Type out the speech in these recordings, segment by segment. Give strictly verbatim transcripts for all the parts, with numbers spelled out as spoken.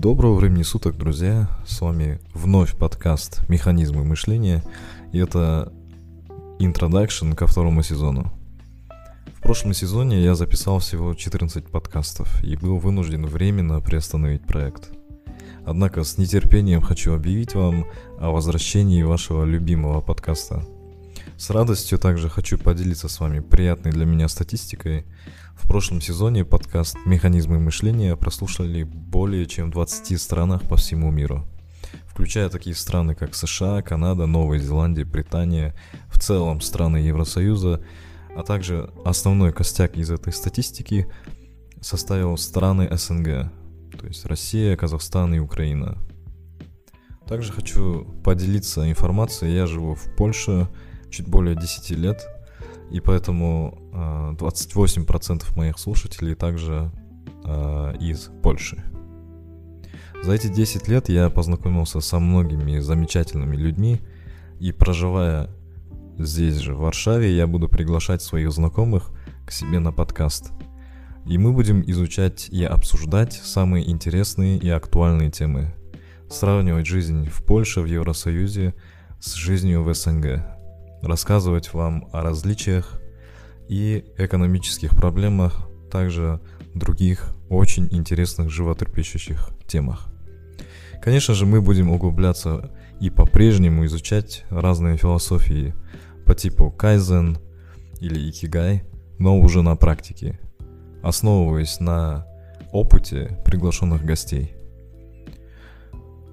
Доброго времени суток, друзья! С вами вновь подкаст «Механизмы мышления», и это интродакшн ко второму сезону. В прошлом сезоне я записал всего четырнадцать подкастов и был вынужден временно приостановить проект. Однако с нетерпением хочу объявить вам о возвращении вашего любимого подкаста. С радостью также хочу поделиться с вами приятной для меня статистикой. В прошлом сезоне подкаст «Механизмы мышления» прослушали более чем в двадцати странах по всему миру, включая такие страны, как США, Канада, Новая Зеландия, Британия, в целом страны Евросоюза, а также основной костяк из этой статистики составил страны эс эн гэ, то есть Россия, Казахстан и Украина. Также хочу поделиться информацией. Я живу в Польше чуть более десяти лет, и поэтому двадцать восемь процентов моих слушателей также э, из Польши. За эти десять лет я познакомился со многими замечательными людьми, и проживая здесь же, в Варшаве, я буду приглашать своих знакомых к себе на подкаст. И мы будем изучать и обсуждать самые интересные и актуальные темы, сравнивать жизнь в Польше, в Евросоюзе с жизнью в эс эн гэ, рассказывать вам о различиях и экономических проблемах, также других очень интересных животрепещущих темах. Конечно же, мы будем углубляться и по-прежнему изучать разные философии по типу Кайзен или Икигай, но уже на практике, основываясь на опыте приглашенных гостей.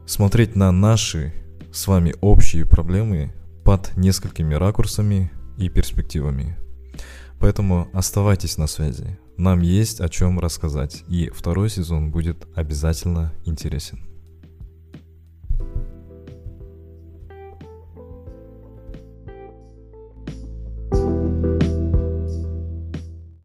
Смотреть на наши с вами общие проблемы под несколькими ракурсами и перспективами. Поэтому оставайтесь на связи. Нам есть о чем рассказать, и второй сезон будет обязательно интересен.